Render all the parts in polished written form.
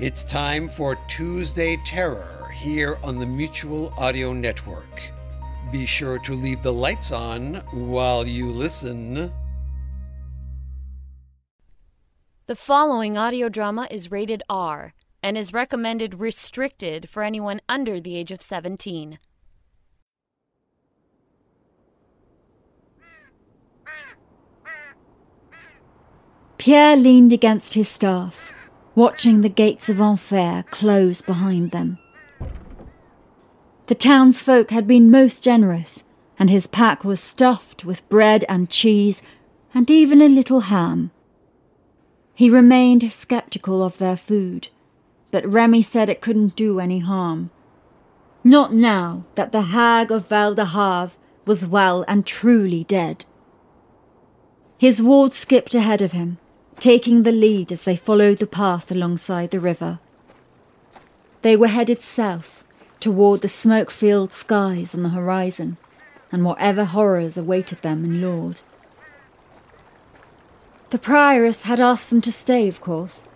It's time for Tuesday Terror here on the Mutual Audio Network. Be sure to leave the lights on while you listen. The following audio drama is rated R and is recommended restricted for anyone under the age of 17. Pierre leaned against his staff, watching the gates of Enfer close behind them. The townsfolk had been most generous, and his pack was stuffed with bread and cheese and even a little ham. He remained sceptical of their food, but Remy said it couldn't do any harm. Not now that the hag of Val de was well and truly dead. His ward skipped ahead of him, taking the lead as they followed the path alongside the river. They were headed south, toward the smoke-filled skies on the horizon, and whatever horrors awaited them in Lourdes. The prioress had asked them to stay, of course,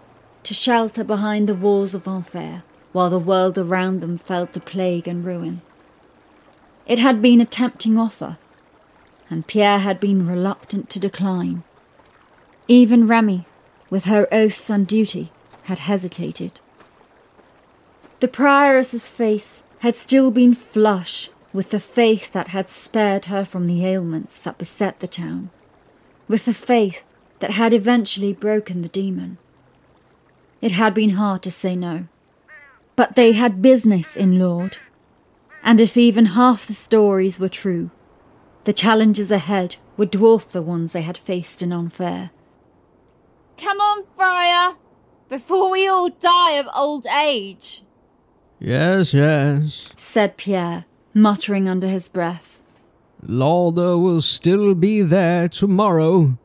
to shelter behind the walls of Enfer, while the world around them felt the plague and ruin. It had been a tempting offer, and Pierre had been reluctant to decline. Even Remy, with her oaths and duty, had hesitated. The prioress's face had still been flush with the faith that had spared her from the ailments that beset the town, with the faith that had eventually broken the demon. It had been hard to say no, but they had business in Lourdes, and if even half the stories were true, the challenges ahead would dwarf the ones they had faced in Enfer. Come on, Friar, before we all die of old age. Yes, said Pierre, muttering under his breath. Lauder will still be there tomorrow.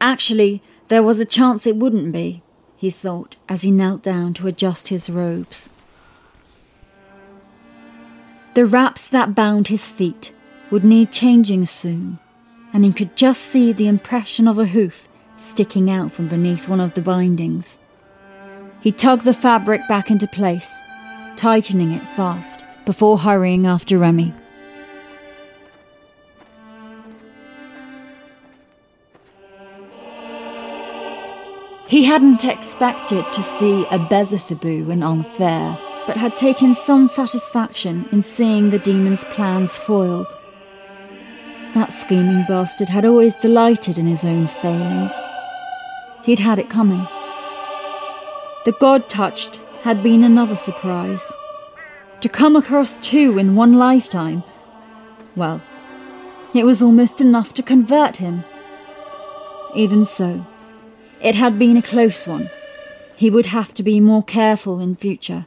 Actually, there was a chance it wouldn't be, he thought, as he knelt down to adjust his robes. The wraps that bound his feet would need changing soon, and he could just see the impression of a hoof sticking out from beneath one of the bindings. He tugged the fabric back into place, tightening it fast before hurrying after Remy. He hadn't expected to see a Beelzebub in Enfer, but had taken some satisfaction in seeing the demon's plans foiled. That scheming bastard had always delighted in his own failings. He'd had it coming. The god touched had been another surprise. To come across two in one lifetime, well, it was almost enough to convert him. Even so, it had been a close one. He would have to be more careful in future.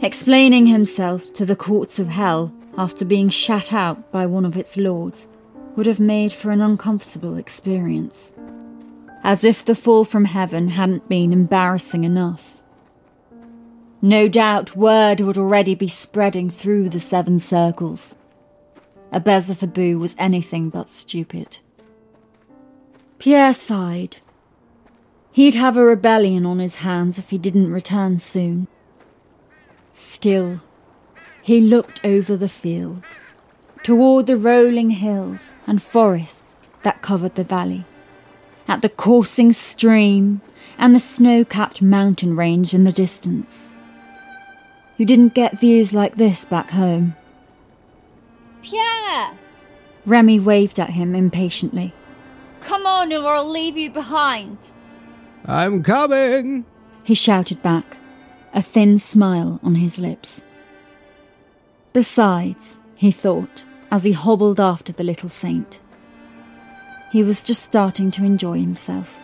Explaining himself to the courts of hell after being shat out by one of its lords would have made for an uncomfortable experience. As if the fall from heaven hadn't been embarrassing enough. No doubt word would already be spreading through the seven circles. A Beelzebub was anything but stupid. Pierre sighed. He'd have a rebellion on his hands if he didn't return soon. Still, he looked over the fields, toward the rolling hills and forests that covered the valley, at the coursing stream and the snow-capped mountain range in the distance. You didn't get views like this back home. Pierre! Remy waved at him impatiently. Come on or I'll leave you behind. I'm coming, he shouted back, a thin smile on his lips. Besides, he thought, as he hobbled after the little saint, he was just starting to enjoy himself.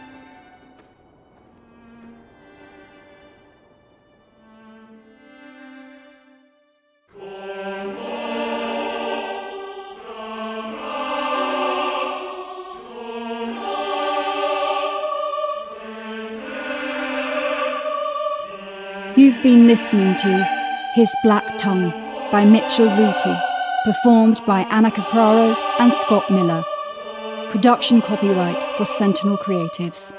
You've been listening to His Black Tongue by Mitchell Luti, performed by Anna Capraro and Scott Miller. Production copyright for Sentinel Creatives.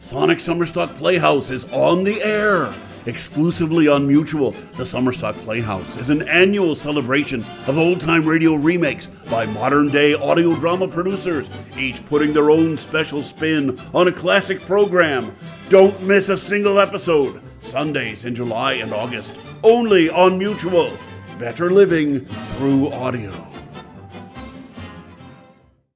Sonic Summerstock Playhouse is on the air, exclusively on Mutual. The Summerstock Playhouse is an annual celebration of old-time radio remakes by modern-day audio drama producers, each putting their own special spin on a classic program. Don't miss a single episode, Sundays in July and August, only on Mutual. Better living through audio.